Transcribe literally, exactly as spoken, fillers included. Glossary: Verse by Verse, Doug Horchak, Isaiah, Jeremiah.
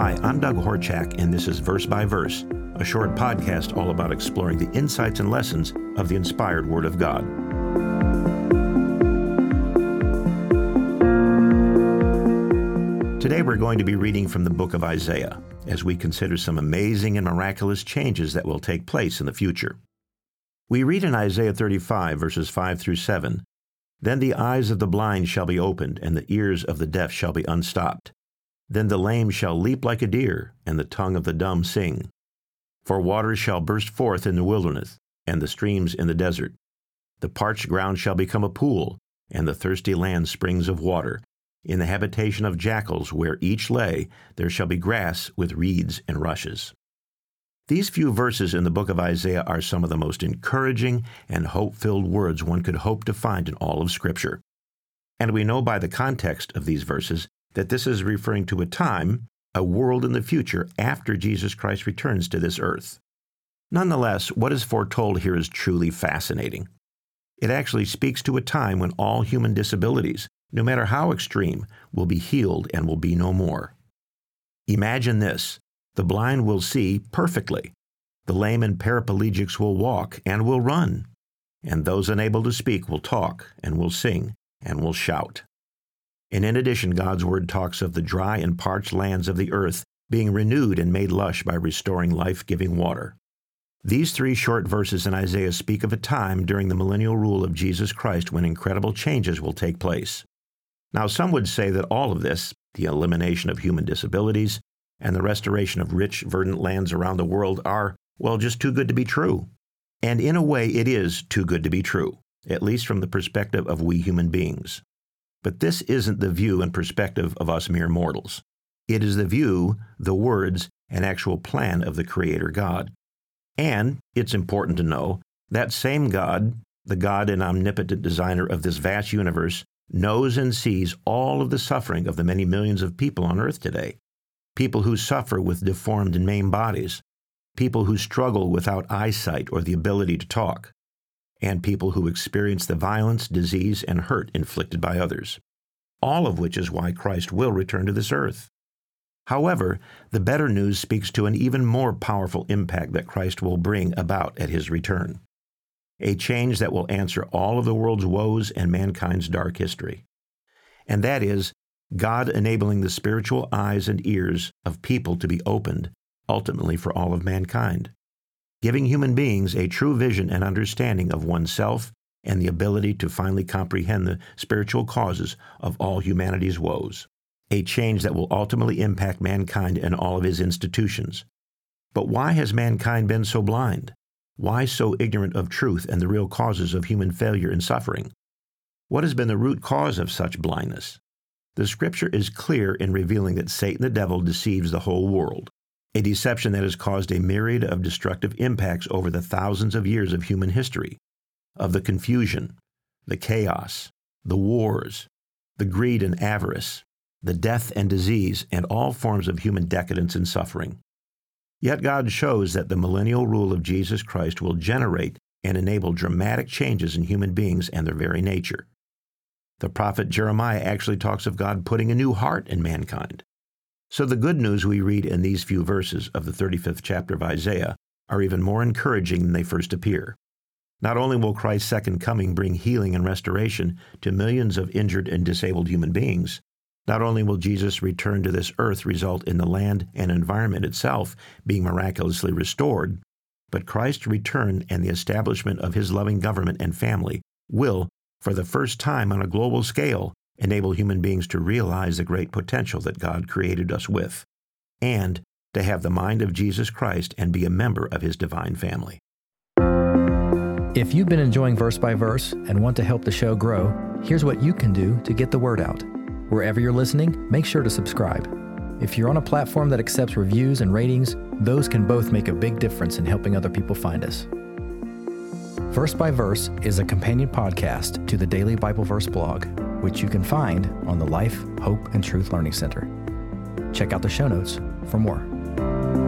Hi, I'm Doug Horchak, and this is Verse by Verse, a short podcast all about exploring the insights and lessons of the inspired Word of God. Today we're going to be reading from the book of Isaiah, as we consider some amazing and miraculous changes that will take place in the future. We read in Isaiah thirty-five, verses five through seven, "Then the eyes of the blind shall be opened, and the ears of the deaf shall be unstopped. Then the lame shall leap like a deer, and the tongue of the dumb sing. For waters shall burst forth in the wilderness, and the streams in the desert. The parched ground shall become a pool, and the thirsty land springs of water. In the habitation of jackals, where each lay, there shall be grass with reeds and rushes." These few verses in the book of Isaiah are some of the most encouraging and hope-filled words one could hope to find in all of Scripture. And we know by the context of these verses that this is referring to a time, a world in the future after Jesus Christ returns to this earth. Nonetheless, what is foretold here is truly fascinating. It actually speaks to a time when all human disabilities, no matter how extreme, will be healed and will be no more. Imagine this: the blind will see perfectly, the lame and paraplegics will walk and will run, and those unable to speak will talk and will sing and will shout. And in addition, God's Word talks of the dry and parched lands of the earth being renewed and made lush by restoring life-giving water. These three short verses in Isaiah speak of a time during the millennial rule of Jesus Christ when incredible changes will take place. Now, some would say that all of this, the elimination of human disabilities and the restoration of rich, verdant lands around the world, are, well, just too good to be true. And in a way, it is too good to be true, at least from the perspective of we human beings. But this isn't the view and perspective of us mere mortals. It is the view, the words, and actual plan of the Creator God. And it's important to know that same God, the God and omnipotent designer of this vast universe, knows and sees all of the suffering of the many millions of people on earth today. People who suffer with deformed and maimed bodies, people who struggle without eyesight or the ability to talk, and people who experience the violence, disease, and hurt inflicted by others, all of which is why Christ will return to this earth. However, the better news speaks to an even more powerful impact that Christ will bring about at his return, a change that will answer all of the world's woes and mankind's dark history. And that is God enabling the spiritual eyes and ears of people to be opened, ultimately for all of mankind, giving human beings a true vision and understanding of oneself and the ability to finally comprehend the spiritual causes of all humanity's woes, a change that will ultimately impact mankind and all of his institutions. But why has mankind been so blind? Why so ignorant of truth and the real causes of human failure and suffering? What has been the root cause of such blindness? The Scripture is clear in revealing that Satan the devil deceives the whole world, a deception that has caused a myriad of destructive impacts over the thousands of years of human history, of the confusion, the chaos, the wars, the greed and avarice, the death and disease, and all forms of human decadence and suffering. Yet God shows that the millennial rule of Jesus Christ will generate and enable dramatic changes in human beings and their very nature. The prophet Jeremiah actually talks of God putting a new heart in mankind. So the good news we read in these few verses of the thirty-fifth chapter of Isaiah are even more encouraging than they first appear. Not only will Christ's second coming bring healing and restoration to millions of injured and disabled human beings, not only will Jesus' return to this earth result in the land and environment itself being miraculously restored, but Christ's return and the establishment of his loving government and family will, for the first time on a global scale, enable human beings to realize the great potential that God created us with, and to have the mind of Jesus Christ and be a member of his divine family. If you've been enjoying Verse by Verse and want to help the show grow, here's what you can do to get the word out. Wherever you're listening, make sure to subscribe. If you're on a platform that accepts reviews and ratings, those can both make a big difference in helping other people find us. Verse by Verse is a companion podcast to the Daily Bible Verse blog, which you can find on the Life, Hope, and Truth Learning Center. Check out the show notes for more.